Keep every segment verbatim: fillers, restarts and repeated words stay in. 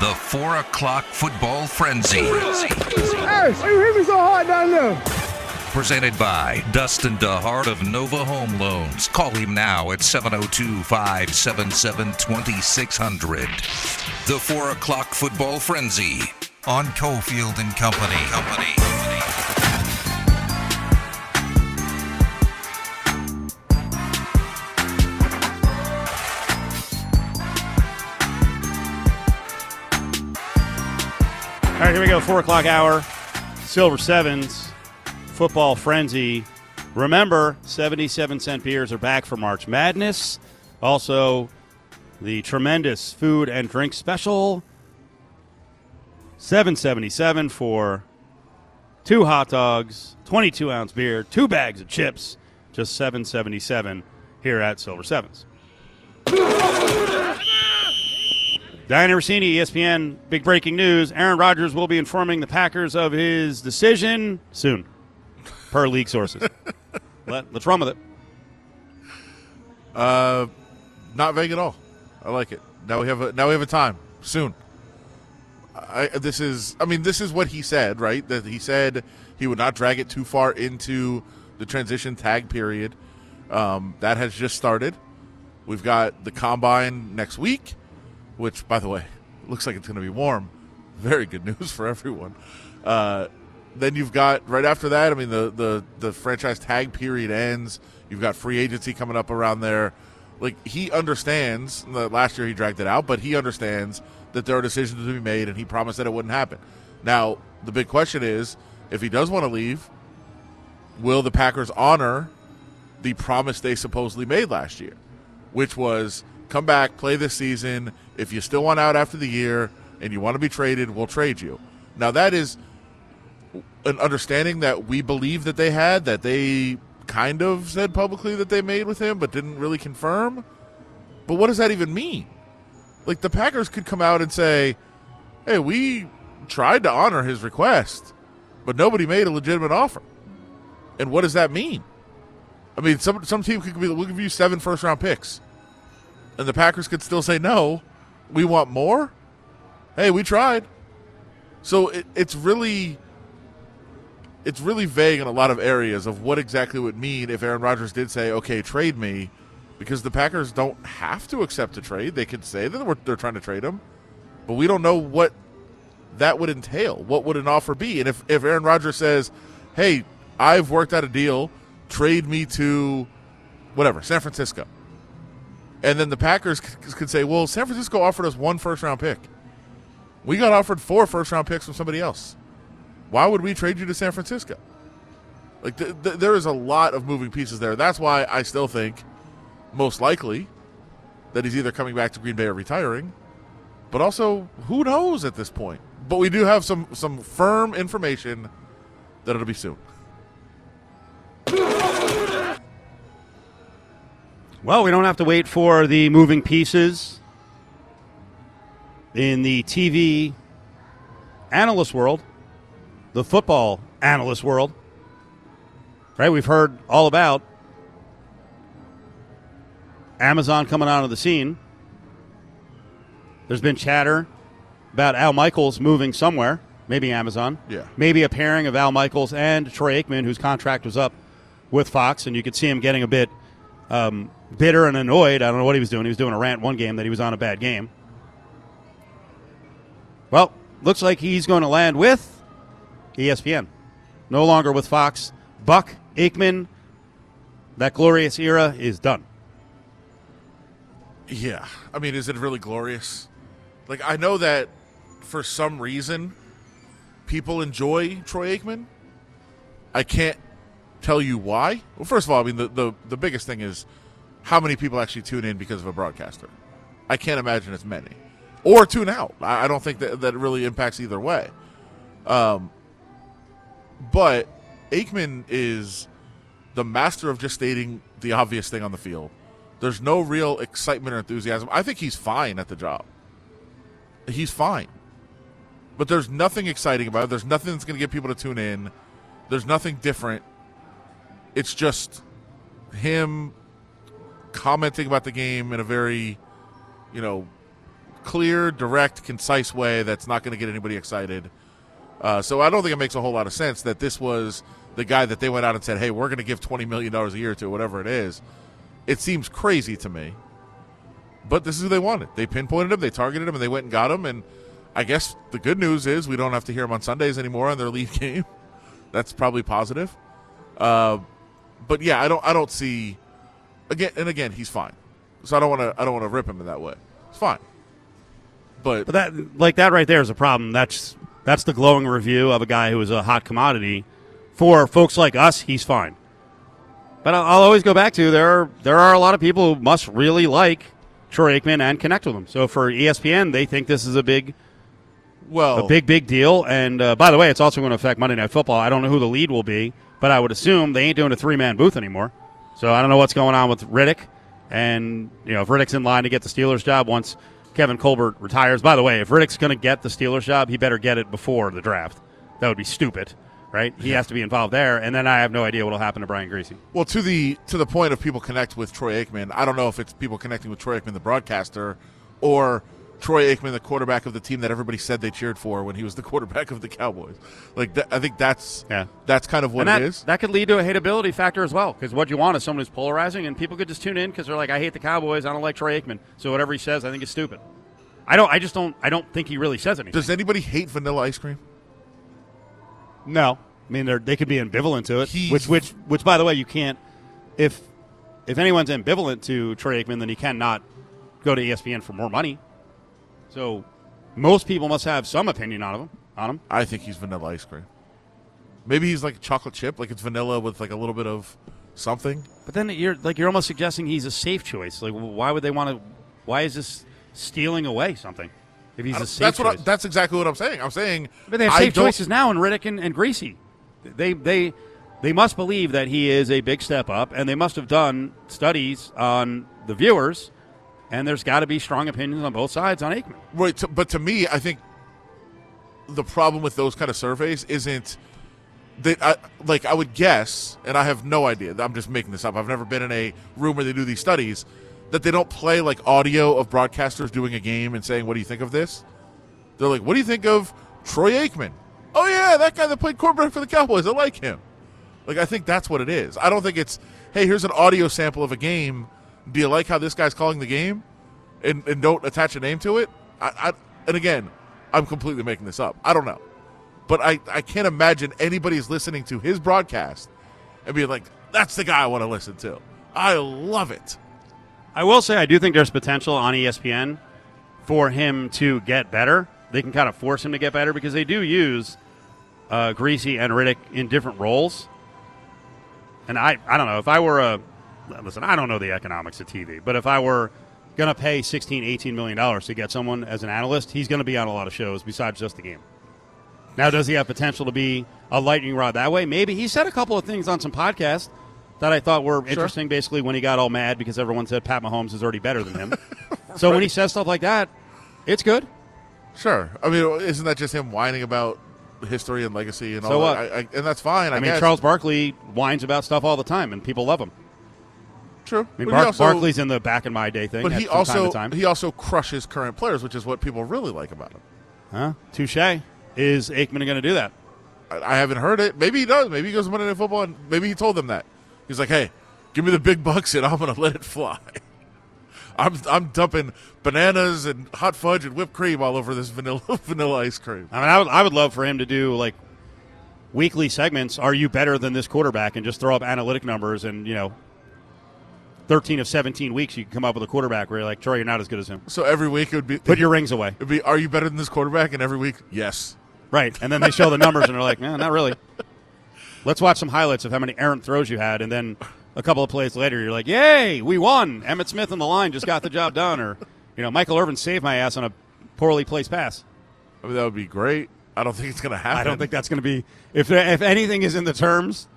The four o'clock football frenzy. Hey, you hit me so hard down there. Presented by Dustin DeHart of Nova Home Loans. Call him now at seven oh two, five seven seven, two six zero zero. The four o'clock football frenzy on Cofield and Company. Company. All right, here we go, four o'clock hour, Silver Sevens, football frenzy. Remember, seventy-seven cent beers are back for March Madness. Also, the tremendous food and drink special, seven seventy-seven for two hot dogs, twenty-two ounce beer, two bags of chips, just seven seventy-seven here at Silver Sevens. Diana Rossini, E S P N, big breaking news. Aaron Rodgers will be informing the Packers of his decision soon, per league sources. Let, let's run with it. Uh, not vague at all. I like it. Now we have a, now we have a time. Soon. I, this is, I mean, this is what he said, right? That he said he would not drag it too far into the transition tag period. Um, that has just started. We've got the combine next week, which, by the way, looks like it's going to be warm. Very good news for everyone. Uh, then you've got, right after that, I mean, the, the, the franchise tag period ends. You've got free agency coming up around there. Like, he understands that last year he dragged it out, but he understands that there are decisions to be made, and he promised that it wouldn't happen. Now, the big question is, if he does want to leave, will the Packers honor the promise they supposedly made last year, which was come back, play this season. If you still want out after the year and you want to be traded, we'll trade you. Now, that is an understanding that we believe that they had, that they kind of said publicly that they made with him but didn't really confirm. But what does that even mean? Like, the Packers could come out and say, hey, we tried to honor his request, but nobody made a legitimate offer. And what does that mean? I mean, some some team could be, we'll give you seven first-round picks. And the Packers could still say, no, we want more. Hey, we tried. So it, it's really it's really vague in a lot of areas of what exactly it would mean if Aaron Rodgers did say, okay, trade me, because the Packers don't have to accept a trade. They could say that they're, they're trying to trade him, but we don't know what that would entail. What would an offer be? And if, if Aaron Rodgers says, hey, I've worked out a deal, trade me to whatever, San Francisco. And then the Packers could say, well, San Francisco offered us one first-round pick. We got offered four first-round picks from somebody else. Why would we trade you to San Francisco? Like, th- th- there is a lot of moving pieces there. That's why I still think, most likely, that he's either coming back to Green Bay or retiring. But also, who knows at this point? But we do have some, some firm information that it'll be soon. Well, we don't have to wait for the moving pieces in the T V analyst world, the football analyst world, right? We've heard all about Amazon coming onto the scene. There's been chatter about Al Michaels moving somewhere, maybe Amazon. Yeah. Maybe a pairing of Al Michaels and Troy Aikman, whose contract was up with Fox, and you could see him getting a bit um, – bitter and annoyed. I don't know what he was doing. He was doing a rant one game that he was on a bad game. Well, looks like he's going to land with E S P N. No longer with Fox. Buck Aikman, that glorious era is done. Yeah. I mean, is it really glorious? Like, I know that for some reason people enjoy Troy Aikman. I can't tell you why. Well, first of all, I mean, the, the, the biggest thing is how many people actually tune in because of a broadcaster? I can't imagine it's many. Or tune out. I don't think that, that really impacts either way. Um, but Aikman is the master of just stating the obvious thing on the field. There's no real excitement or enthusiasm. I think he's fine at the job. He's fine. But there's nothing exciting about it. There's nothing that's going to get people to tune in. There's nothing different. It's just him commenting about the game in a very, you know, clear, direct, concise way that's not going to get anybody excited. Uh, so I don't think it makes a whole lot of sense that this was the guy that they went out and said, hey, we're going to give twenty million dollars a year to whatever it is. It seems crazy to me. But this is who they wanted. They pinpointed him, they targeted him, and they went and got him. And I guess the good news is we don't have to hear him on Sundays anymore on their league game. That's probably positive. Uh, but, yeah, I don't I don't see – again and again, he's fine. So I don't want to I don't want to rip him in that way. It's fine. But, but that like that right there is a problem. That's that's the glowing review of a guy who is a hot commodity. For folks like us, he's fine. But I'll, I'll always go back to there are, there are a lot of people who must really like Troy Aikman and connect with him. So for E S P N, they think this is a big well, a big, big deal. And, uh, by the way, it's also going to affect Monday Night Football. I don't know who the lead will be, but I would assume they ain't doing a three-man booth anymore. So I don't know what's going on with Riddick. And, you know, if Riddick's in line to get the Steelers job once Kevin Colbert retires. By the way, if Riddick's going to get the Steelers job, he better get it before the draft. That would be stupid, right? He has to be involved there, and then I have no idea what will happen to Brian Griese. Well, to the to the point of people connect with Troy Aikman, I don't know if it's people connecting with Troy Aikman, the broadcaster, or Troy Aikman, the quarterback of the team that everybody said they cheered for when he was the quarterback of the Cowboys. Like, th- I think that's yeah. that's kind of what that, it is. That could lead to a hateability factor as well, because what you want is someone who's polarizing, and people could just tune in because they're like, I hate the Cowboys, I don't like Troy Aikman, so whatever he says, I think it's stupid. I don't. I just don't. I don't think he really says anything. Does anybody hate vanilla ice cream? No, I mean they they could be ambivalent to it, He's, which which which by the way you can't. If if anyone's ambivalent to Troy Aikman, then he cannot go to E S P N for more money. So, most people must have some opinion on him. On him, I think he's vanilla ice cream. Maybe he's like chocolate chip, like it's vanilla with like a little bit of something. But then you're like you're almost suggesting he's a safe choice. Like, why would they want to? Why is this stealing away something? If he's a safe that's choice, what I, that's exactly what I'm saying. I'm saying, but they have safe choices now in Riddick and, and Griese. They they they must believe that he is a big step up, and they must have done studies on the viewers. And there's got to be strong opinions on both sides on Aikman. Right, to, but to me, I think the problem with those kind of surveys isn't that, I, like, I would guess, and I have no idea. I'm just making this up. I've never been in a room where they do these studies, that they don't play, like, audio of broadcasters doing a game and saying, what do you think of this? They're like, what do you think of Troy Aikman? Oh, yeah, that guy that played quarterback for the Cowboys. I like him. Like, I think that's what it is. I don't think it's, hey, here's an audio sample of a game. Do you like how this guy's calling the game? And, and don't attach a name to it? I, I, and again, I'm completely making this up. I don't know. But I, I can't imagine anybody's listening to his broadcast and being like, that's the guy I want to listen to. I love it. I will say I do think there's potential on E S P N for him to get better. They can kind of force him to get better because they do use uh, Griese and Riddick in different roles. And I, I don't know. If I were a... Listen, I don't know the economics of T V, but if I were going to pay sixteen, eighteen million dollars to get someone as an analyst, he's going to be on a lot of shows besides just the game. Now, does he have potential to be a lightning rod that way? Maybe. He said a couple of things on some podcasts that I thought were sure. interesting, basically when he got all mad because everyone said Pat Mahomes is already better than him. So right. When he says stuff like that, it's good. Sure. I mean, isn't that just him whining about history and legacy and so all that? I, I, and that's fine, I, I mean, guess. Charles Barkley whines about stuff all the time, and people love him. True. I mean, Bar- also, Barkley's in the back in my day thing. But he also, time to time. he also crushes current players, which is what people really like about him. Huh? Touche. Is Aikman going to do that? I, I haven't heard it. Maybe he does. Maybe he goes to Monday Night Football, and maybe he told them that. He's like, hey, give me the big bucks, and I'm going to let it fly. I'm I'm dumping bananas and hot fudge and whipped cream all over this vanilla vanilla ice cream. I mean, I would, I would love for him to do, like, weekly segments, are you better than this quarterback, and just throw up analytic numbers and, you know, thirteen of seventeen weeks, you can come up with a quarterback where you're like, Troy, you're not as good as him. So every week it would be... Put your rings away. It would be, are you better than this quarterback? And every week, yes. Right. And then they show the numbers and they're like, no, not really. Let's watch some highlights of how many errant throws you had. And then a couple of plays later, you're like, yay, we won. Emmitt Smith on the line just got the job done. Or, you know, Michael Irvin saved my ass on a poorly placed pass. I mean, that would be great. I don't think it's going to happen. I don't think that's going to be... If if anything is in the terms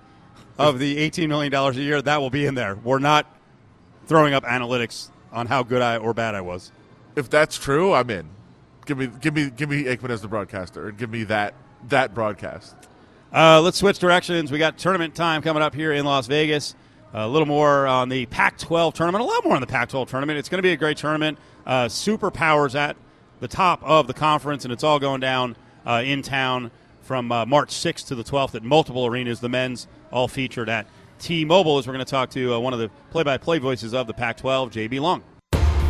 of the eighteen million dollars a year, that will be in there. We're not... throwing up analytics on how good I or bad I was. If that's true, I'm in. Give me, give me, give me Aikman as the broadcaster, and give me that that broadcast. Uh, let's switch directions. We got tournament time coming up here in Las Vegas. A little more on the Pac twelve tournament. A lot more on the Pac twelve tournament. It's going to be a great tournament. Uh, Super Powers at the top of the conference, and it's all going down uh, in town from uh, March sixth to the twelfth at multiple arenas. The men's all featured at T-Mobile, as we're going to talk to uh, one of the play-by-play voices of the Pac twelve, J B Long.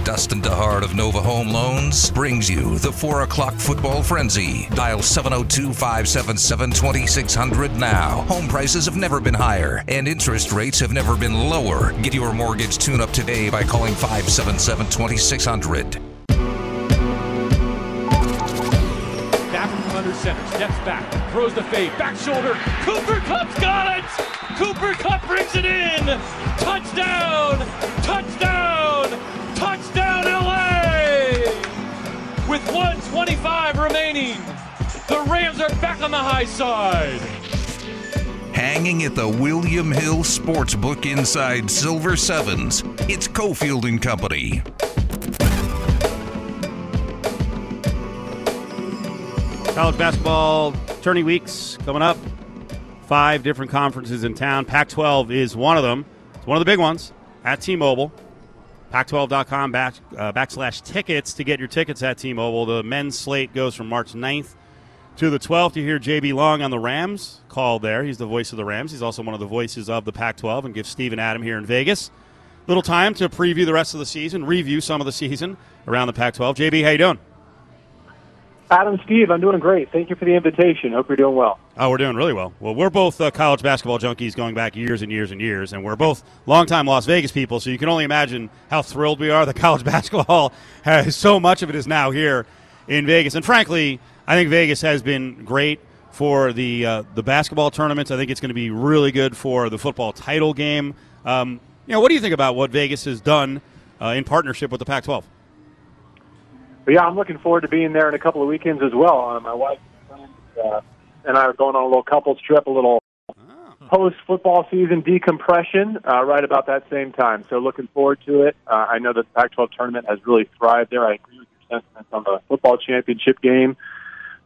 Dustin DeHart of Nova Home Loans brings you the four o'clock football frenzy. Dial seven oh two, five seven seven, two six zero zero now. Home prices have never been higher, and interest rates have never been lower. Get your mortgage tune-up today by calling five seven seven, two six zero zero. Back from under center, steps back, throws the fade, back shoulder. Cooper Kupp's got it! Cooper Kupp brings it in! Touchdown! Touchdown! Touchdown L A! With one twenty-five remaining, the Rams are back on the high side. Hanging at the William Hill Sportsbook inside Silver Sevens, it's Cofield and Company. College basketball tourney weeks coming up. Five different conferences in town. Pac twelve is one of them. It's one of the big ones at T-Mobile. Pac twelve dot com back, uh, backslash tickets to get your tickets at T-Mobile. The men's slate goes from March ninth to the twelfth. You hear J B Long on the Rams call there. He's the voice of the Rams. He's also one of the voices of the Pac twelve, and gives Steve and Adam here in Vegas little time to preview the rest of the season, review some of the season around the Pac twelve. J B, how you doing? Adam, Steve, I'm doing great. Thank you for the invitation. Hope you're doing well. Oh, we're doing really well. Well, we're both uh, college basketball junkies going back years and years and years, and we're both longtime Las Vegas people, so you can only imagine how thrilled we are that college basketball has so much of it is now here in Vegas. And frankly, I think Vegas has been great for the uh, the basketball tournaments. I think it's going to be really good for the football title game. Um, you know, what do you think about what Vegas has done uh, in partnership with the Pac twelve? But yeah, I'm looking forward to being there in a couple of weekends as well. Uh, my wife uh, and I are going on a little couples trip, a little post-football season decompression uh, right about that same time. So looking forward to it. Uh, I know that the Pac twelve tournament has really thrived there. I agree with your sentiments on the football championship game.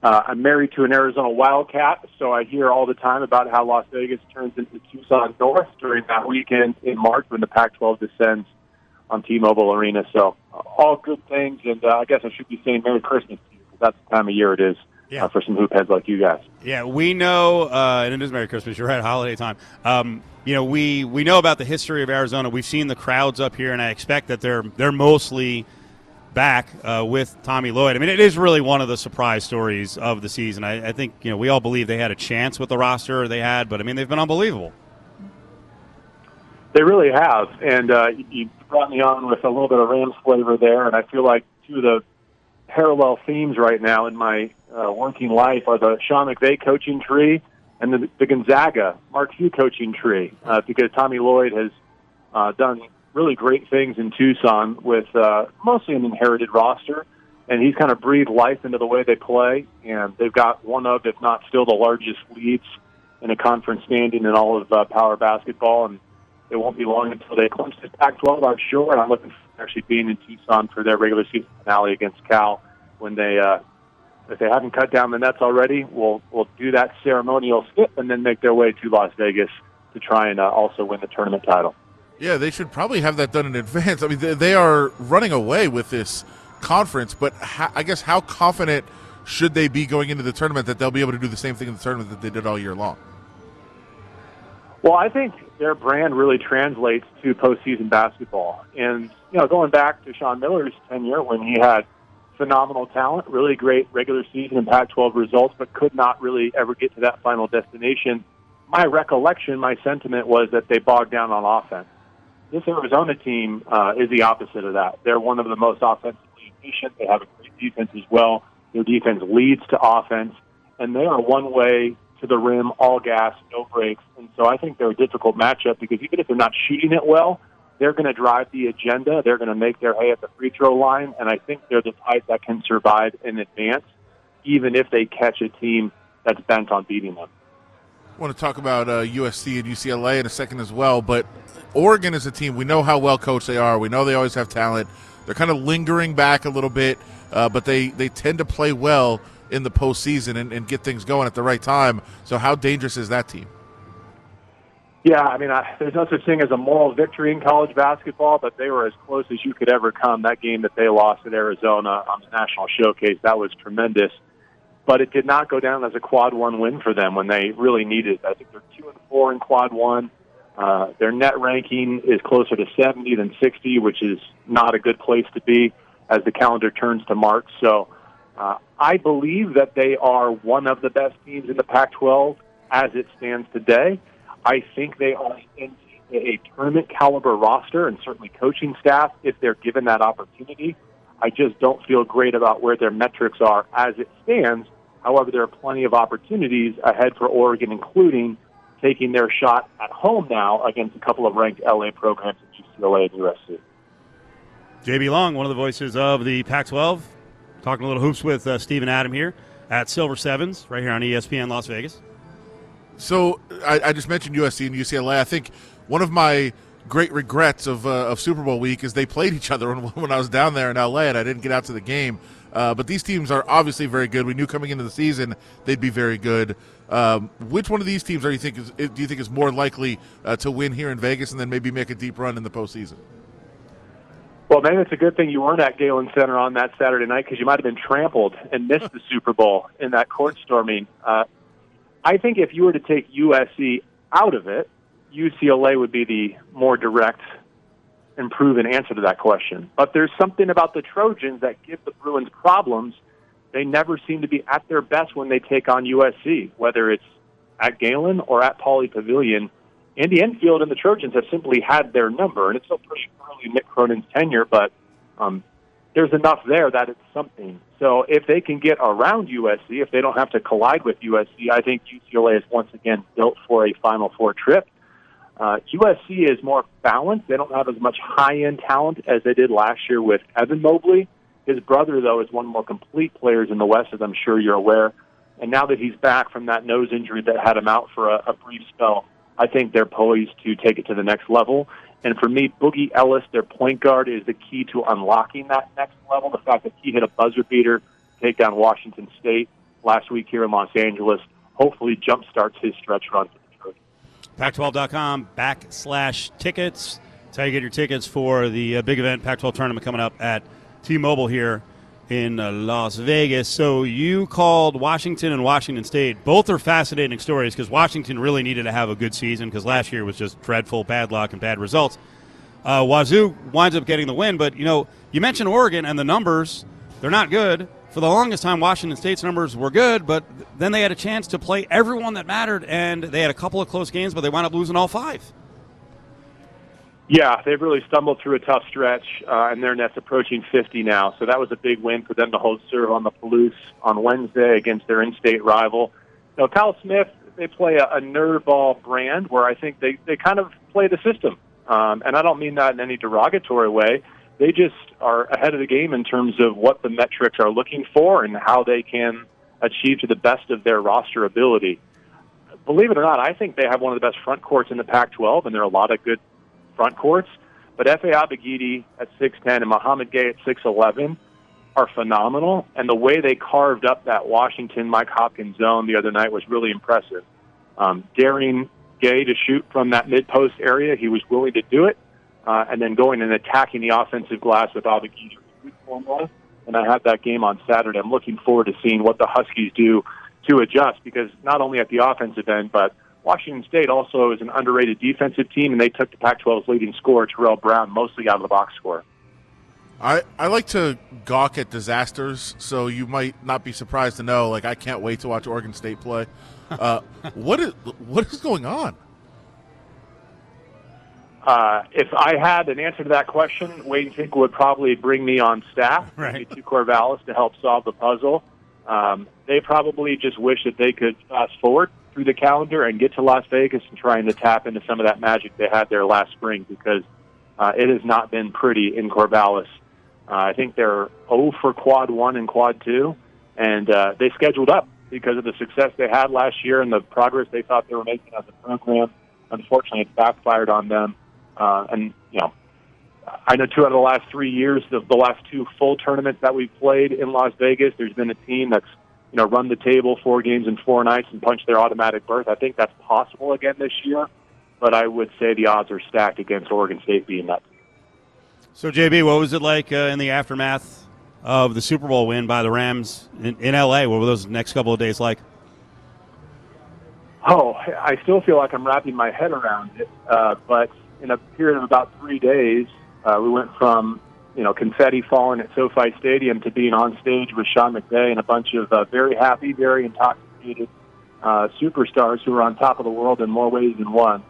Uh, I'm married to an Arizona Wildcat, so I hear all the time about how Las Vegas turns into Tucson North during that weekend in March when the Pac twelve descends on T-Mobile Arena. So uh, all good things, and uh, I guess I should be saying Merry Christmas to you, because that's the time of year it is yeah. uh, for some hoop heads like you guys. Yeah, we know, uh, and it is Merry Christmas, you're right, holiday time. Um, you know, we, we know about the history of Arizona. We've seen the crowds up here, and I expect that they're they're mostly back uh, with Tommy Lloyd. I mean, it is really one of the surprise stories of the season. I, I think, you know, we all believe they had a chance with the roster they had, but, I mean, they've been unbelievable. They really have, and uh, you brought me on with a little bit of Rams flavor there, and I feel like two of the parallel themes right now in my uh, working life are the Sean McVay coaching tree and the, the Gonzaga, Mark Hugh coaching tree, uh, because Tommy Lloyd has uh, done really great things in Tucson with uh, mostly an inherited roster, and he's kind of breathed life into the way they play, and they've got one of, if not still, the largest leads in a conference standing in all of uh, power basketball, and it won't be long until they clinch the Pac twelve, I'm sure, and I'm looking for actually being in Tucson for their regular season finale against Cal. When they, uh, if they haven't cut down the nets already, we'll we'll do that ceremonial skip and then make their way to Las Vegas to try and uh, also win the tournament title. Yeah, they should probably have that done in advance. I mean, they, they are running away with this conference, but how, I guess how confident should they be going into the tournament that they'll be able to do the same thing in the tournament that they did all year long? Well, I think their brand really translates to postseason basketball. And, you know, going back to Sean Miller's tenure when he had phenomenal talent, really great regular season and Pac twelve results, but could not really ever get to that final destination, my recollection, my sentiment was that they bogged down on offense. This Arizona team uh, is the opposite of that. They're one of the most offensively efficient. They have a great defense as well. Their defense leads to offense, and they are one-way to the rim, all gas, no breaks. And so I think they're a difficult matchup because even if they're not shooting it well, they're going to drive the agenda. They're going to make their hay at the free throw line. And I think they're the type that can survive in advance, even if they catch a team that's bent on beating them. I want to talk about uh, U S C and U C L A in a second as well, but Oregon is a team. We know how well coached they are. We know they always have talent. They're kind of lingering back a little bit, uh, but they, they tend to play well in the postseason and, and get things going at the right time. So how dangerous is that team? Yeah, I mean, I, there's no such thing as a moral victory in college basketball, but they were as close as you could ever come. That game that they lost at Arizona on the National Showcase, that was tremendous. But it did not go down as a quad one win for them when they really needed it. I think they're two and four in quad one. Uh, their net ranking is closer to seventy than sixty, which is not a good place to be as the calendar turns to March. So uh, I believe that they are one of the best teams in the Pac twelve as it stands today. I think they are a tournament caliber roster and certainly coaching staff if they're given that opportunity. I just don't feel great about where their metrics are as it stands. However, there are plenty of opportunities ahead for Oregon, including taking their shot at home now against a couple of ranked L A programs at U C L A and U S C. J B Long, one of the voices of the Pac twelve, talking a little hoops with uh, Steve and Adam here at Silver Sevens, right here on E S P N Las Vegas. So I, I just mentioned U S C and U C L A. I think one of my great regrets of uh, of Super Bowl week is they played each other when, when I was down there in L A and I didn't get out to the game. Uh, but these teams are obviously very good. We knew coming into the season they'd be very good. Um, which one of these teams are you think is, do you think is more likely uh, to win here in Vegas and then maybe make a deep run in the postseason? Well, maybe it's a good thing you weren't at Galen Center on that Saturday night because you might have been trampled and missed the Super Bowl in that court storming. Uh, I think if you were to take U S C out of it, U C L A would be the more direct and proven answer to that question. But there's something about the Trojans that give the Bruins problems. They never seem to be at their best when they take on U S C, whether it's at Galen or at Pauley Pavilion. Andy Enfield and the Trojans have simply had their number, and it's still pretty early in Mick Cronin's tenure, but um, there's enough there that it's something. So if they can get around U S C, if they don't have to collide with U S C, I think U C L A is once again built for a Final Four trip. Uh, U S C is more balanced. They don't have as much high-end talent as they did last year with Evan Mobley. His brother, though, is one of the more complete players in the West, as I'm sure you're aware. And now that he's back from that nose injury that had him out for a, a brief spell, I think they're poised to take it to the next level. And for me, Boogie Ellis, their point guard, is the key to unlocking that next level. The fact that he hit a buzzer beater to take down Washington State last week here in Los Angeles hopefully jumpstarts his stretch run. Pac twelve dot com backslash tickets. That's how you get your tickets for the uh, big event Pac twelve tournament coming up at T-Mobile here in uh, Las Vegas. So you called Washington and Washington State. Both are fascinating stories because Washington really needed to have a good season because last year was just dreadful, bad luck, and bad results. Uh, Wazoo winds up getting the win, but, you know, you mentioned Oregon and the numbers. They're not good. For the longest time, Washington State's numbers were good, but then they had a chance to play everyone that mattered, and they had a couple of close games, but they wound up losing all five. Yeah, they've really stumbled through a tough stretch, uh, and their net's approaching fifty now. So that was a big win for them to hold serve on the Palouse on Wednesday against their in-state rival. Now, Kyle Smith, they play a, a nerdball brand where I think they, they kind of play the system, um, and I don't mean that in any derogatory way. They just are ahead of the game in terms of what the metrics are looking for and how they can achieve to the best of their roster ability. Believe it or not, I think they have one of the best front courts in the Pac twelve, and there are a lot of good front courts. But Efe Abigidi at six ten and Mohamed Gay at six eleven are phenomenal, and the way they carved up that Washington Mike Hopkins zone the other night was really impressive. Um, daring Gay to shoot from that mid-post area, he was willing to do it. Uh, and then going and attacking the offensive glass with Abigidi. And I have that game on Saturday. I'm looking forward to seeing what the Huskies do to adjust because not only at the offensive end, but Washington State also is an underrated defensive team, and they took the Pac twelve's leading scorer, Terrell Brown, mostly out of the box score. I, I like to gawk at disasters, so you might not be surprised to know, like, I can't wait to watch Oregon State play. Uh, what is what is going on? Uh, if I had an answer to that question, Wade and Finkel would probably bring me on staff, right, to Corvallis to help solve the puzzle. Um, they probably just wish that they could fast forward through the calendar and get to Las Vegas and trying to tap into some of that magic they had there last spring because uh, it has not been pretty in Corvallis. Uh, I think they're oh for Quad one and Quad two, and uh, they scheduled up because of the success they had last year and the progress they thought they were making as a program. Unfortunately, it backfired on them. Uh, and, you know, I know two out of the last three years, the, the last two full tournaments that we've played in Las Vegas, there's been a team that's, you know, run the table four games in four nights and punched their automatic berth. I think that's possible again this year. but I would say the odds are stacked against Oregon State being that. So, J B, what was it like uh, in the aftermath of the Super Bowl win by the Rams in, in L A? What were those next couple of days like? Oh, I still feel like I'm wrapping my head around it, uh, but in a period of about three days, uh, we went from, you know, confetti falling at SoFi Stadium to being on stage with Sean McVay and a bunch of uh, very happy, very intoxicated uh, superstars who are on top of the world in more ways than one.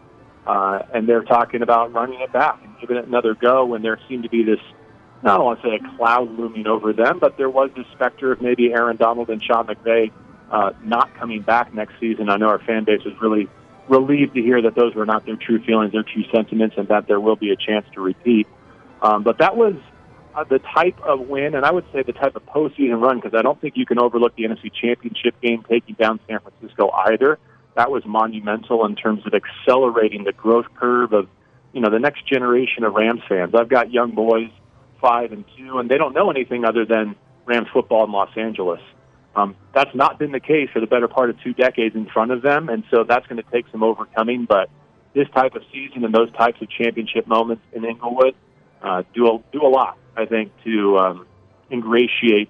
Uh, and they're talking about running it back and giving it another go when there seemed to be this, I don't want to say a cloud looming over them, but there was this specter of maybe Aaron Donald and Sean McVay uh, not coming back next season. I know our fan base was really relieved to hear that those were not their true feelings, their true sentiments, and that there will be a chance to repeat. Um, but that was uh, the type of win, and I would say the type of postseason run, because I don't think you can overlook the N F C Championship game taking down San Francisco either. That was monumental in terms of accelerating the growth curve of, you know, the next generation of Rams fans. I've got young boys, five and two, and they don't know anything other than Rams football in Los Angeles. Um, that's not been the case for the better part of two decades in front of them, and so that's going to take some overcoming. But this type of season and those types of championship moments in Inglewood uh, do a, do a lot, I think, to um, ingratiate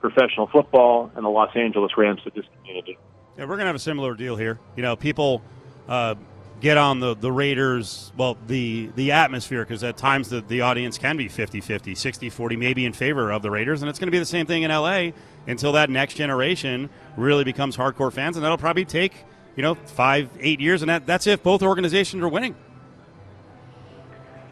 professional football and the Los Angeles Rams to this community. Yeah, we're going to have a similar deal here. You know, people uh, get on the, the Raiders, well, the, the atmosphere, because at times the, the audience can be fifty-fifty, sixty-forty, maybe in favor of the Raiders, and it's going to be the same thing in L A until that next generation really becomes hardcore fans, and that'll probably take, you know, five, eight years, and that, that's if both organizations are winning.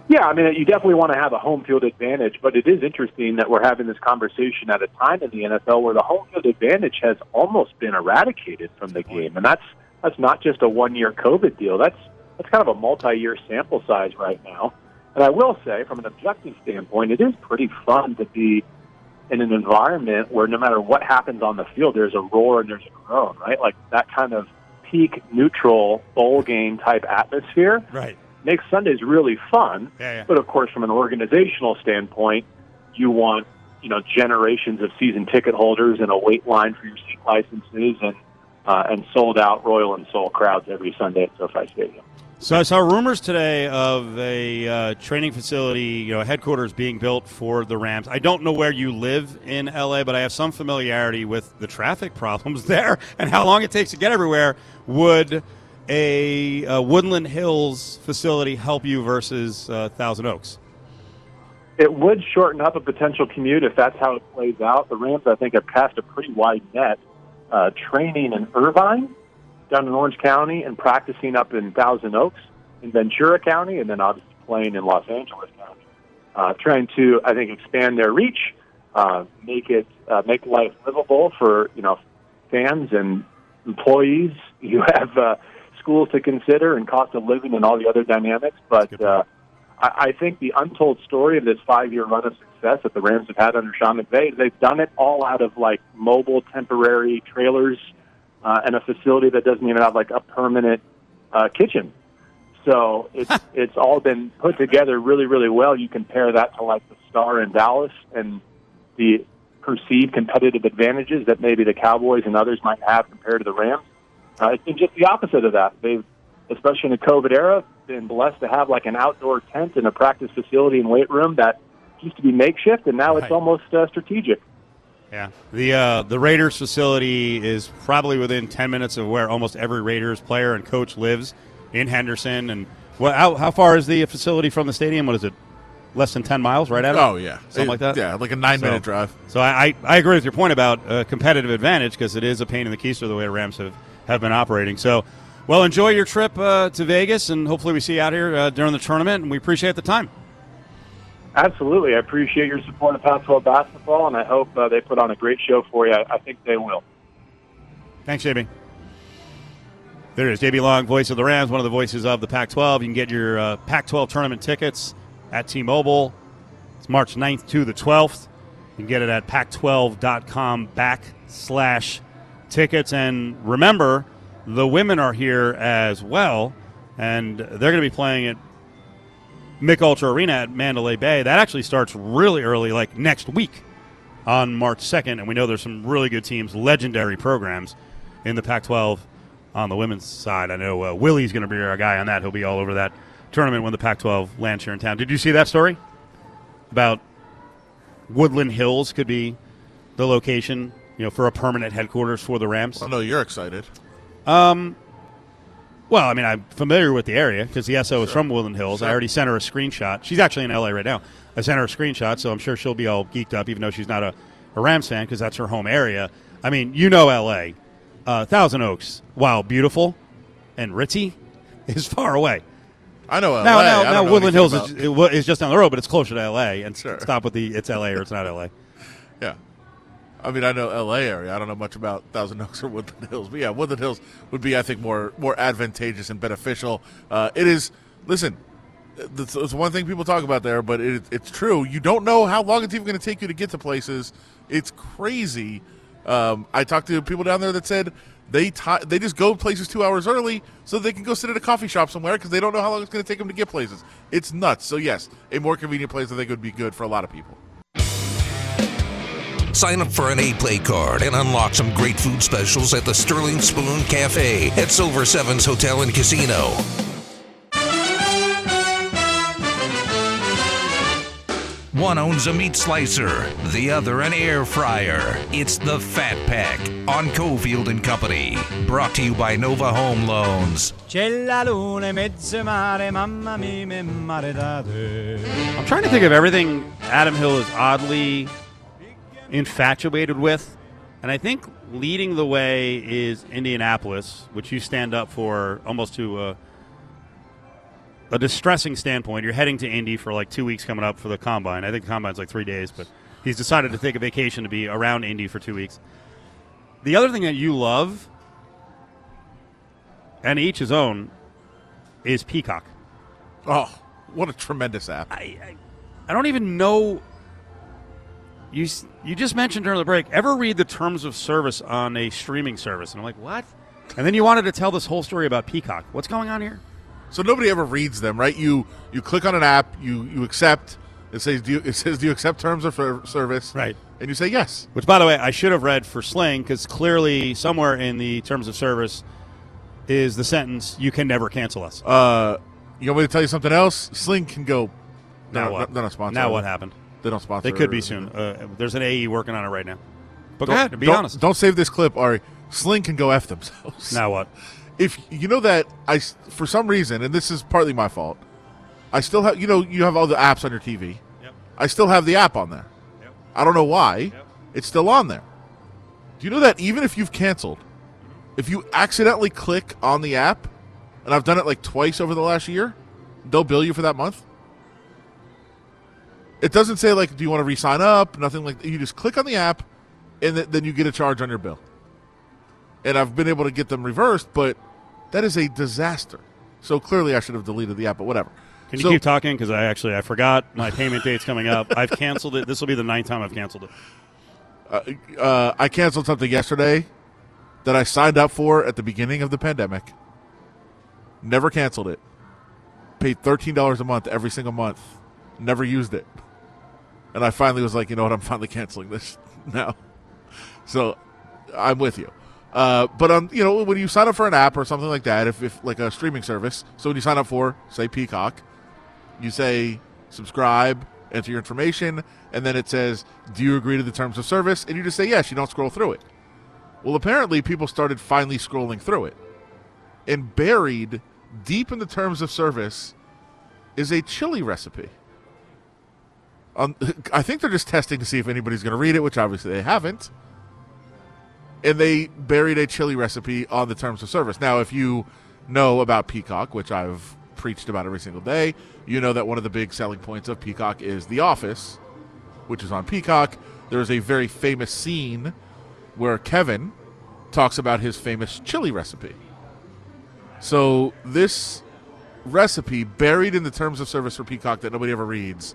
Yeah, I mean, you definitely want to have a home field advantage, but it is interesting that we're having this conversation at a time in the N F L where the home field advantage has almost been eradicated from the game, and that's that's not just a one-year COVID deal. That's that's kind of a multi-year sample size right now. And I will say, from an objective standpoint, it is pretty fun to be in an environment where no matter what happens on the field, there's a roar and there's a groan, right? Like that kind of peak neutral bowl game type atmosphere. Right. Next Sunday's really fun, yeah, yeah. But of course, from an organizational standpoint, you want you know generations of season ticket holders and a wait line for your seat licenses and uh, and sold out Royal and Soul crowds every Sunday at SoFi Stadium. So I saw rumors today of a uh, training facility, you know, headquarters being built for the Rams. I don't know where you live in L A, but I have some familiarity with the traffic problems there and how long it takes to get everywhere. Would A, a Woodland Hills facility help you versus uh, Thousand Oaks? It would shorten up a potential commute if that's how it plays out. The Rams, I think, have cast a pretty wide net. Uh, training in Irvine, down in Orange County, and practicing up in Thousand Oaks, in Ventura County, and then obviously playing in Los Angeles County. Uh, trying to, I think, expand their reach, uh, make it uh, make life livable for you know fans and employees. You have. Uh, schools to consider and cost of living and all the other dynamics, but uh, I, I think the untold story of this five-year run of success that the Rams have had under Sean McVay, they've done it all out of, like, mobile temporary trailers uh, and a facility that doesn't even have, like, a permanent uh, kitchen. So it's, it's all been put together really, really well. You compare that to, like, the Star in Dallas and the perceived competitive advantages that maybe the Cowboys and others might have compared to the Rams. Uh, it's been just the opposite of that. They've, especially in the COVID era, been blessed to have like an outdoor tent and a practice facility and weight room that used to be makeshift, and now right. It's almost uh, strategic. Yeah, the uh, the Raiders facility is probably within ten minutes of where almost every Raiders player and coach lives in Henderson. And well, how, how far is the facility from the stadium? What is it? Less than ten miles, right? At oh, it? yeah. Something it, like that? Yeah, like a nine-minute so, drive. So I, I agree with your point about uh, competitive advantage because it is a pain in the keister the way Rams have have been operating. So, well, enjoy your trip uh, to Vegas, and hopefully we see you out here uh, during the tournament, and we appreciate the time. Absolutely. I appreciate your support of Pac twelve basketball, and I hope uh, they put on a great show for you. I, I think they will. Thanks, J B. There it is, J B Long, voice of the Rams, one of the voices of the Pac twelve. You can get your uh, Pac twelve tournament tickets at T-Mobile. It's March ninth to the twelfth. You can get it at pac twelve dot com backslash tickets, and remember, the women are here as well, and they're going to be playing at Mick Ultra Arena at Mandalay Bay. That actually starts really early, like next week on March second, and we know there's some really good teams, legendary programs in the Pac twelve on the women's side. I know uh, Willie's going to be our guy on that. He'll be all over that tournament when the Pac twelve lands here in town. Did you see that story about Woodland Hills could be the location, you know, for a permanent headquarters for the Rams? Well, I know you're excited. Um, well, I mean, I'm familiar with the area because the S O sure. is from Woodland Hills. Sure. I already sent her a screenshot. She's actually in L A right now. I sent her a screenshot, so I'm sure she'll be all geeked up, even though she's not a, a Rams fan, because that's her home area. I mean, you know L A. Uh, Thousand Oaks, while beautiful and ritzy, is far away. I know L A. Now, now, now know Woodland Hills is, is just down the road, but it's closer to L A. And sure. stop with the it's L A or it's not L A. Yeah. I mean, I know L A area. I don't know much about Thousand Oaks or Woodland Hills. But, yeah, Woodland Hills would be, I think, more more advantageous and beneficial. Uh, it is – listen, it's, it's one thing people talk about there, but it, it's true. You don't know how long it's even going to take you to get to places. It's crazy. Um, I talked to people down there that said they t- they just go places two hours early so they can go sit at a coffee shop somewhere because they don't know how long it's going to take them to get places. It's nuts. So, yes, a more convenient place I think would be good for a lot of people. Sign up for an eight-play card and unlock some great food specials at the Sterling Spoon Cafe at Silver Sevens Hotel and Casino. One owns a meat slicer, the other an air fryer. It's the Fat Pack on Cofield and Company. Brought to you by Nova Home Loans. I'm trying to think of everything Adam Hill is oddly infatuated with, and I think leading the way is Indianapolis, which you stand up for almost to a, a distressing standpoint. You're heading to Indy for like two weeks coming up for the Combine. I think the Combine's like three days, but he's decided to take a vacation to be around Indy for two weeks. The other thing that you love, and each his own, is Peacock. Oh, what a tremendous app. I, I, I don't even know... You you just mentioned during the break, ever read the terms of service on a streaming service? And I'm like, what? And then you wanted to tell this whole story about Peacock. What's going on here? So nobody ever reads them, right? You you click on an app, you, you accept. It says, do you, it says, do you accept terms of service? Right. And you say yes. Which, by the way, I should have read for Sling, because clearly somewhere in the terms of service is the sentence, you can never cancel us. Uh, you want me to tell you something else? Sling can go. Now no, what? No, no sponsor. Now what happened? They don't sponsor. They could be soon. Uh, there's an A E working on it right now. But go ahead. To be don't, honest. Don't save this clip, Ari. Sling can go F themselves. Now what? If you know that I, for some reason, and this is partly my fault, I still have. You know, you have all the apps on your T V. Yep. I still have the app on there. Yep. I don't know why. Yep. It's still on there. Do you know that even if you've canceled, if you accidentally click on the app, and I've done it like twice over the last year, they'll bill you for that month. It doesn't say, like, do you want to re-sign up? Nothing like that. You just click on the app, and th- then you get a charge on your bill. And I've been able to get them reversed, but that is a disaster. So clearly I should have deleted the app, but whatever. Can so, you keep talking? Because I actually I forgot my payment date's coming up. I've canceled it. This will be the ninth time I've canceled it. Uh, uh, I canceled something yesterday that I signed up for at the beginning of the pandemic. Never canceled it. Paid thirteen dollars a month every single month. Never used it. And I finally was like, you know what, I'm finally canceling this now. So I'm with you. Uh, but, um, you know, when you sign up for an app or something like that, if, if like a streaming service, so when you sign up for, say, Peacock, you say subscribe, enter your information, and then it says, do you agree to the terms of service? And you just say yes. You don't scroll through it. Well, apparently people started finally scrolling through it. And buried deep in the terms of service is a chili recipe. Um, I think they're just testing to see if anybody's going to read it, which obviously they haven't. And they buried a chili recipe on the terms of service. Now, if you know about Peacock, which I've preached about every single day, you know that one of the big selling points of Peacock is The Office, which is on Peacock. There's a very famous scene where Kevin talks about his famous chili recipe. So this recipe buried in the terms of service for Peacock that nobody ever reads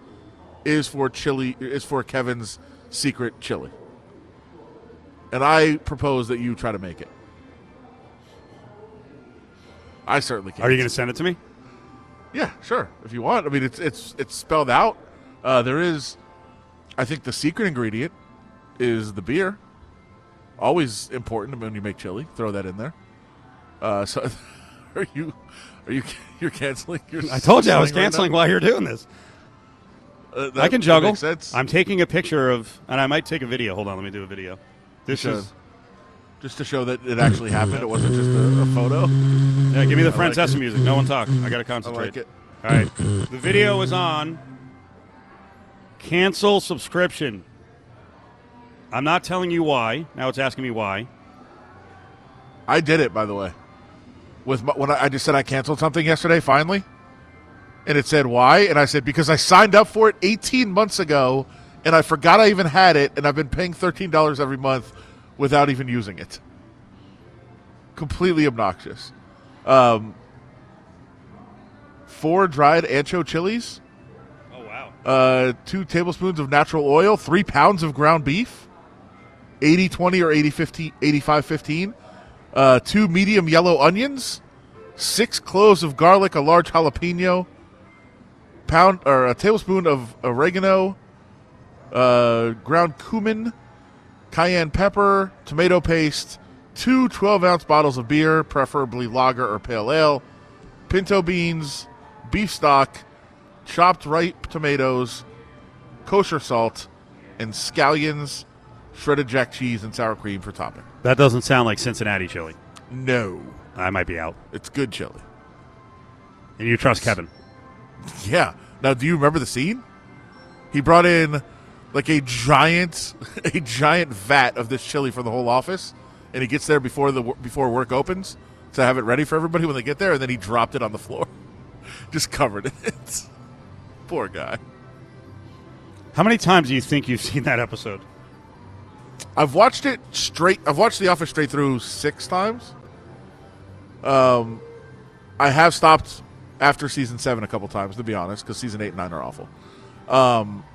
is for chili is for Kevin's secret chili. And I propose that you try to make it. I certainly can. Are you going to send it to me? Yeah, sure, if you want. I mean, it's it's it's spelled out. Uh, there is, I think the secret ingredient is the beer. Always important when you make chili. Throw that in there. Uh, so are you are you you're canceling? You're I told you I was canceling right while you're doing this. Uh, that, I can juggle. I'm taking a picture of, and I might take a video. Hold on, let me do a video. This just is to, just to show that it actually happened. It wasn't just a, a photo. Yeah, give me the Francesa like music. No one talk. I gotta concentrate. I like it. All right, the video is on. Cancel subscription. I'm not telling you why. Now it's asking me why. I did it, by the way. With my, when I, I just said I canceled something yesterday, finally. And it said why, and I said because I signed up for it eighteen months ago, and I forgot I even had it, and I've been paying thirteen dollars every month without even using it. Completely obnoxious. Um, four dried ancho chilies. Oh, wow. Uh, two tablespoons of natural oil, three pounds of ground beef, eighty twenty or eighty fifteen, eighty-five fifteen. Uh, two medium yellow onions, six cloves of garlic, a large jalapeno, pound or a tablespoon of oregano, uh, ground cumin, cayenne pepper, tomato paste, two twelve-ounce bottles of beer, preferably lager or pale ale, pinto beans, beef stock, chopped ripe tomatoes, kosher salt, and scallions, shredded jack cheese, and sour cream for topping. That doesn't sound like Cincinnati chili. No. I might be out. It's good chili. And you trust it's, Kevin. Yeah. Now, do you remember the scene? He brought in, like, a giant a giant vat of this chili for the whole office, and he gets there before the before work opens to have it ready for everybody when they get there, and then he dropped it on the floor. Just covered it. Poor guy. How many times do you think you've seen that episode? I've watched it straight. I've watched The Office straight through six times. Um, I have stopped after season seven a couple times, to be honest, because season eight and nine are awful. Um,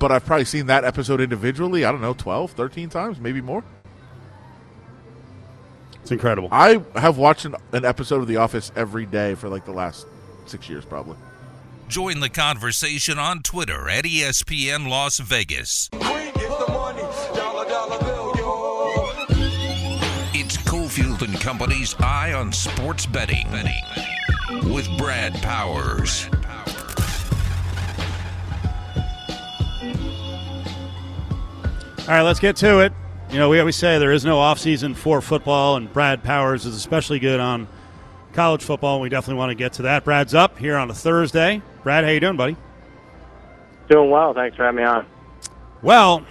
but I've probably seen that episode individually, I don't know, twelve, thirteen times, maybe more. It's incredible. I have watched an, an episode of The Office every day for like the last six years probably. Join the conversation on Twitter at E S P N Las Vegas. Cofield and Company's Eye on Sports Betting with Brad Powers. All right, let's get to it. You know, we always say there is no offseason for football, and Brad Powers is especially good on college football, and we definitely want to get to that. Brad's up here on a Thursday. Brad, how you doing, buddy? Doing well. Thanks for having me on. Well,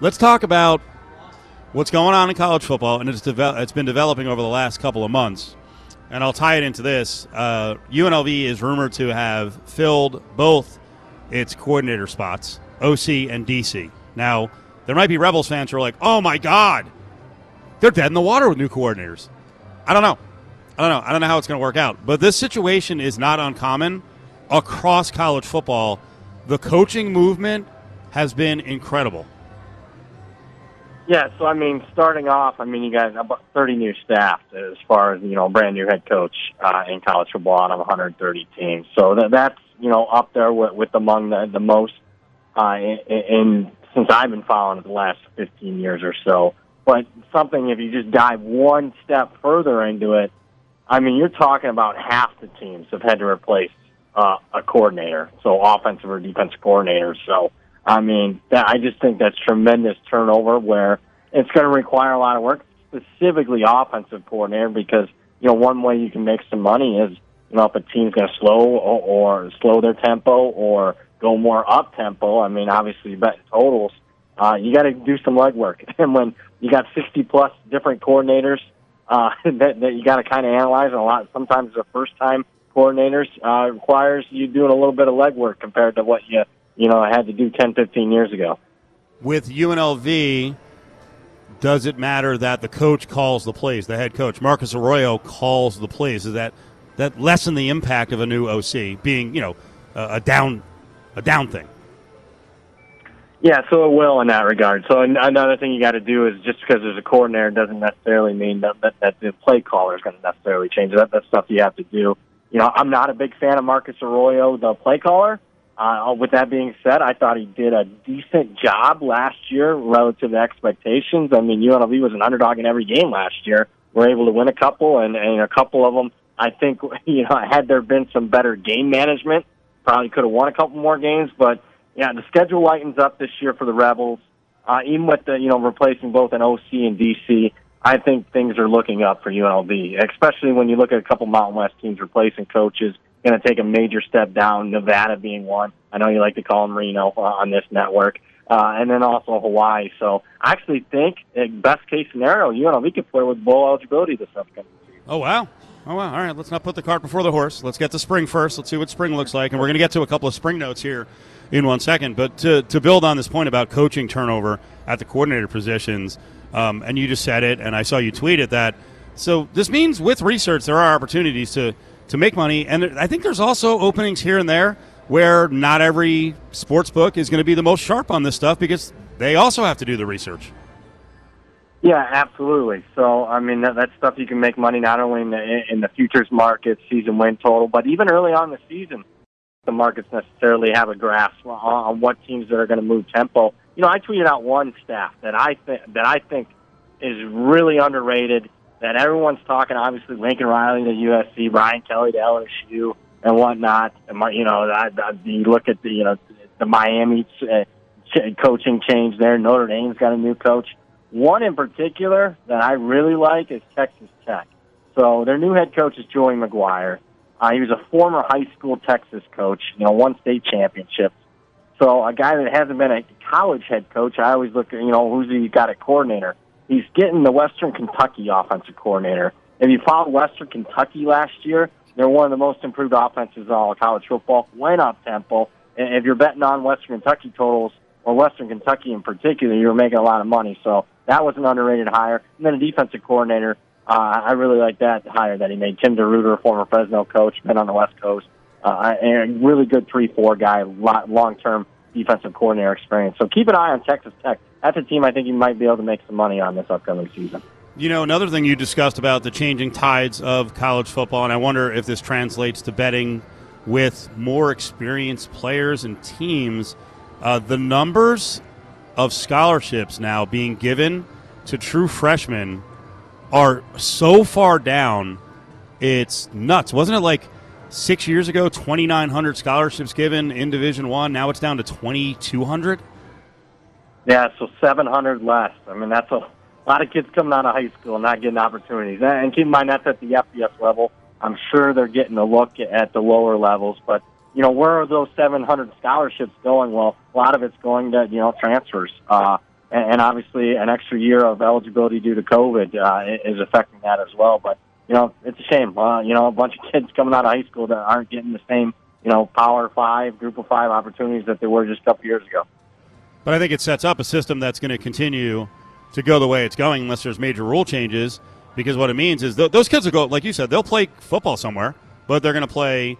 let's talk about what's going on in college football, and it's, devel- it's been developing over the last couple of months. And I'll tie it into this. Uh, U N L V is rumored to have filled both its coordinator spots, O C and D C. Now, there might be Rebels fans who are like, oh, my God, they're dead in the water with new coordinators. I don't know. I don't know. I don't know how it's going to work out. But this situation is not uncommon across college football. The coaching movement has been incredible. Yeah, so, I mean, starting off, I mean, you got about thirty new staff as far as, you know, brand new head coach uh, in college football out of one hundred thirty teams. So that, that's, you know, up there with, with among the, the most uh, in, in since I've been following it the last fifteen years or so. But something, if you just dive one step further into it, I mean, you're talking about half the teams have had to replace uh, a coordinator, so offensive or defensive coordinator. So, I mean, that, I just think that's tremendous turnover where it's going to require a lot of work, specifically offensive coordinator, because, you know, one way you can make some money is, you know, if a team's going to slow or, or slow their tempo or go more up-tempo, I mean, obviously, betting totals, uh, you got to do some legwork. And when you got sixty-plus different coordinators uh, that, that you got to kind of analyze, and a lot, sometimes the first-time coordinators uh, requires you doing a little bit of legwork compared to what you – you know, I had to do ten, fifteen years ago. With U N L V, does it matter that the coach calls the plays, the head coach? Marcus Arroyo calls the plays. Does that, that lessen the impact of a new O C being, you know, a, a down a down thing? Yeah, so it will in that regard. So another thing you got to do is just because there's a coordinator doesn't necessarily mean that, that, that the play caller is going to necessarily change. That, that's stuff you have to do. You know, I'm not a big fan of Marcus Arroyo, the play caller. Uh, with that being said, I thought he did a decent job last year relative to expectations. I mean, U N L V was an underdog in every game last year, were able to win a couple, and, and a couple of them, I think, you know, had there been some better game management, probably could have won a couple more games. But, yeah, the schedule lightens up this year for the Rebels. Uh, even with the, you know, replacing both an O C and D C, I think things are looking up for U N L V, especially when you look at a couple Mountain West teams replacing coaches, going to take a major step down, Nevada being one. I know you like to call them Reno on this network. Uh, and then also Hawaii. So I actually think, best case scenario, U N L V could play with bowl eligibility this upcoming season. Oh, wow. Oh, wow. All right, let's not put the cart before the horse. Let's get to spring first. Let's see what spring looks like. And we're going to get to a couple of spring notes here in one second. But to, to build on this point about coaching turnover at the coordinator positions, um, and you just said it, and I saw you tweet at that. So this means with research there are opportunities to, to make money. And there, I think there's also openings here and there where not every sports book is going to be the most sharp on this stuff because they also have to do the research. Yeah, absolutely. So, I mean, that, that's stuff you can make money not only in the, in the futures market, season win total, but even early on in the season, the markets necessarily have a grasp on, on what teams that are going to move tempo. You know, I tweeted out one staff that I th- that I think is really underrated, that everyone's talking, obviously, Lincoln Riley to U S C, Brian Kelly to L S U and whatnot. And my, you know, I, I, you look at the, you know, the Miami uh, ch- coaching change there. Notre Dame's got a new coach. One in particular that I really like is Texas Tech. So their new head coach is Joey McGuire. Uh, he was a former high school Texas coach, you know, won state championships. So a guy that hasn't been a college head coach, I always look at, you know, who's he got a coordinator. He's getting the Western Kentucky offensive coordinator. If you followed Western Kentucky last year, they're one of the most improved offenses in all of college football, went up tempo. And if you're betting on Western Kentucky totals, or Western Kentucky in particular, you were making a lot of money. So that was an underrated hire. And then a defensive coordinator, uh, I really like that hire that he made. Tim DeRuiter, former Fresno coach, been on the West Coast, uh, and a really good three four guy, long-term defensive coordinator experience. So keep an eye on Texas Tech. That's a team I think you might be able to make some money on this upcoming season. You know, another thing you discussed about the changing tides of college football, and I wonder if this translates to betting with more experienced players and teams, uh, the numbers of scholarships now being given to true freshmen are so far down, it's nuts. Wasn't it like six years ago, twenty-nine hundred scholarships given in Division I? Now it's down to twenty-two hundred? Yeah, so seven hundred less. I mean, that's a lot of kids coming out of high school and not getting opportunities. And keep in mind, that's at the F B S level. I'm sure they're getting a look at the lower levels, but you know, where are those seven hundred scholarships going? Well, a lot of it's going to, you know, transfers. Uh, and, and obviously an extra year of eligibility due to COVID uh, is affecting that as well. But, you know, it's a shame. Uh, you know, a bunch of kids coming out of high school that aren't getting the same, you know, Power five, Group of five opportunities that they were just a couple years ago. But I think it sets up a system that's going to continue to go the way it's going unless there's major rule changes, because what it means is th- those kids will go, like you said, they'll play football somewhere, but they're going to play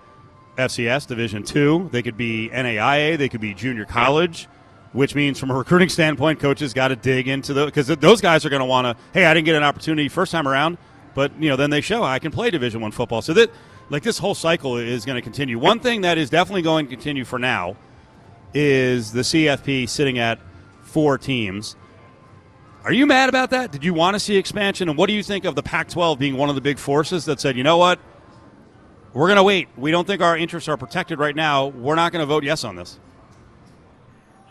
F C S Division two. They could be N A I A. They could be junior college, which means from a recruiting standpoint, coaches got to dig into those, because those guys are going to want to, hey, I didn't get an opportunity first time around, but you know, then they show I can play Division I football. So that, like, this whole cycle is going to continue. One thing that is definitely going to continue for now is the C F P sitting at four teams. Are you mad about that? Did you want to see expansion? And what do you think of the Pac twelve being one of the big forces that said, you know what, we're going to wait. We don't think our interests are protected right now. We're not going to vote yes on this.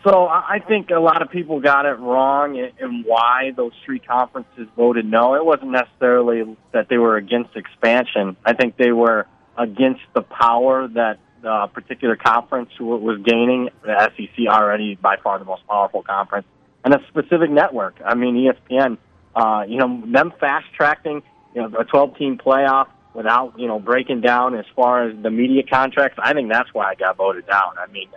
So I think a lot of people got it wrong in why those three conferences voted no. It wasn't necessarily that they were against expansion. I think they were against the power that a particular conference was gaining. The S E C already by far the most powerful conference. And a specific network. I mean, E S P N, uh, you know, them fast-tracking, you know, a twelve-team playoff, without, you know, breaking down as far as the media contracts, I think that's why I got voted down. I mean,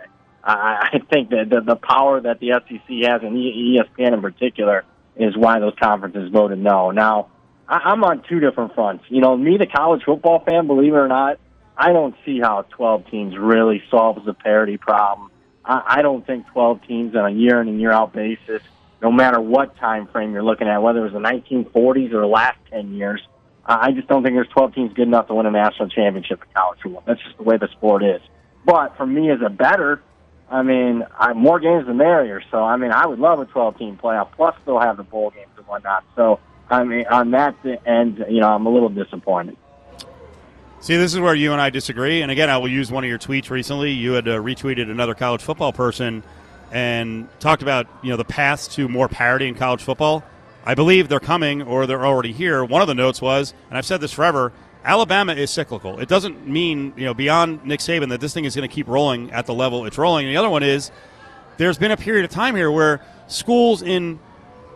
I, I think that the, the power that the S E C has, and E S P N in particular, is why those conferences voted no. Now, I, I'm on two different fronts. You know, me, the college football fan, believe it or not, I don't see how twelve teams really solves the parity problem. I, I don't think twelve teams on a year-in and year-out basis, no matter what time frame you're looking at, whether it was the nineteen forties or the last ten years, I just don't think there's twelve teams good enough to win a national championship in college football. That's just the way the sport is. But for me as a bettor, I mean, I, more games the merrier. So, I mean, I would love a twelve-team playoff, plus they'll have the bowl games and whatnot. So I mean, on that end, you know, I'm a little disappointed. See, this is where you and I disagree. And again, I will use one of your tweets recently. You had uh, retweeted another college football person and talked about, you know, the path to more parity in college football. I believe they're coming, or they're already here. One of the notes was, and I've said this forever, Alabama is cyclical. It doesn't mean, you know, beyond Nick Saban, that this thing is going to keep rolling at the level it's rolling. And the other one is, there's been a period of time here where schools in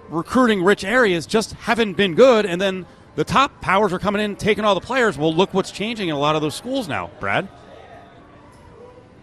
recruiting rich areas just haven't been good, and then the top powers are coming in, taking all the players. Well, look what's changing in a lot of those schools now, Brad.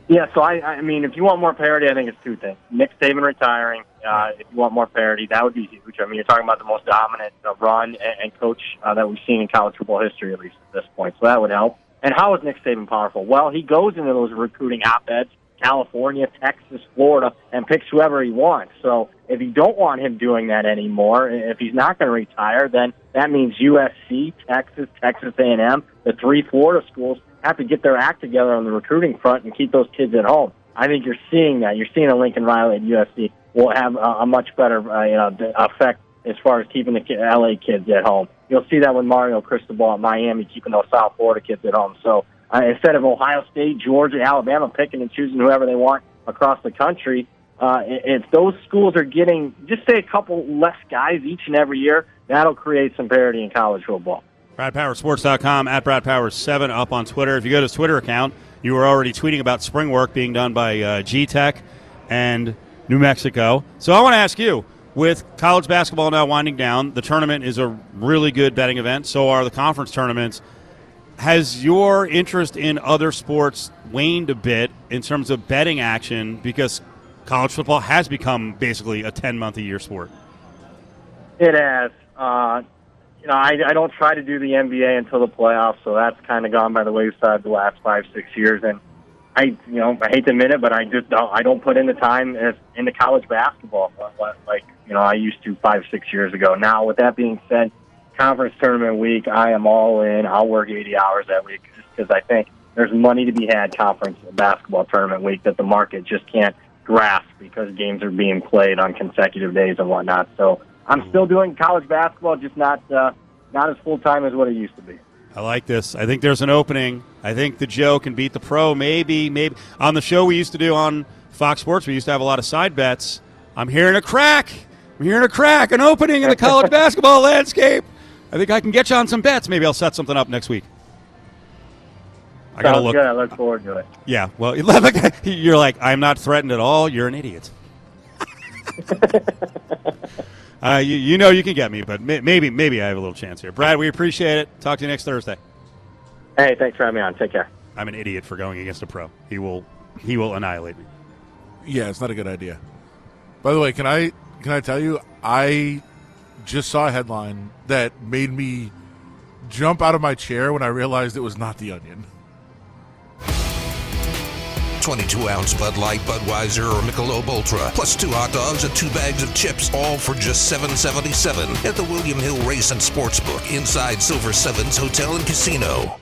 Yeah, so I, I mean, if you want more parity, I think it's two things. Nick Saban retiring, uh, if you want more parity, that would be huge. I mean, you're talking about the most dominant uh, run and, and coach uh, that we've seen in college football history, at least at this point, so that would help. And how is Nick Saban powerful? Well, he goes into those recruiting op-eds, California, Texas, Florida, and picks whoever he wants. So if you don't want him doing that anymore, if he's not going to retire, then that means U S C, Texas, Texas A and M, the three Florida schools have to get their act together on the recruiting front and keep those kids at home. I think you're seeing that. You're seeing a Lincoln Riley at U S C will have a much better uh, you know, effect as far as keeping the L A kids at home. You'll see that with Mario Cristobal at Miami, keeping those South Florida kids at home. So Uh, instead of Ohio State, Georgia, Alabama picking and choosing whoever they want across the country, uh, if those schools are getting, just say, a couple less guys each and every year, that'll create some parity in college football. Brad Powers Sports dot com, at Brad Powers seven up on Twitter. If you go to his Twitter account, you were already tweeting about spring work being done by uh, G-Tech and New Mexico. So I want to ask you, with college basketball now winding down, the tournament is a really good betting event. So are the conference tournaments. Has your interest in other sports waned a bit in terms of betting action because college football has become basically a ten-month-a-year sport? It has. Uh, you know, I, I don't try to do the N B A until the playoffs, so that's kind of gone by the wayside the last five, six years. And I, you know, I hate to admit it, but I just don't, I don't put in the time as, into college basketball like, you know, I used to five, six years ago. Now, with that being said, conference tournament week, I am all in. I'll work eighty hours that week just because I think there's money to be had conference basketball tournament week that the market just can't grasp because games are being played on consecutive days and whatnot. So I'm still doing college basketball, just not uh, not as full-time as what it used to be. I like this. I think there's an opening. I think the Joe can beat the pro. Maybe, maybe. On the show we used to do on Fox Sports, we used to have a lot of side bets. I'm hearing a crack. I'm hearing a crack, an opening in the college basketball landscape. I think I can get you on some bets. Maybe I'll set something up next week. I gotta look. Good. I look forward to it. Yeah. Well, you're like, I'm not threatened at all. You're an idiot. uh, you, you know you can get me, but maybe maybe I have a little chance here. Brad, we appreciate it. Talk to you next Thursday. Hey, thanks for having me on. Take care. I'm an idiot for going against a pro. He will he will annihilate me. Yeah, it's not a good idea. By the way, can I can I tell you I. just saw a headline that made me jump out of my chair when I realized it was not The Onion. twenty-two ounce Bud Light, Budweiser, or Michelob Ultra, plus two hot dogs and two bags of chips, all for just seven dollars and seventy-seven cents at the William Hill Race and Sportsbook inside Silver Sevens Hotel and Casino.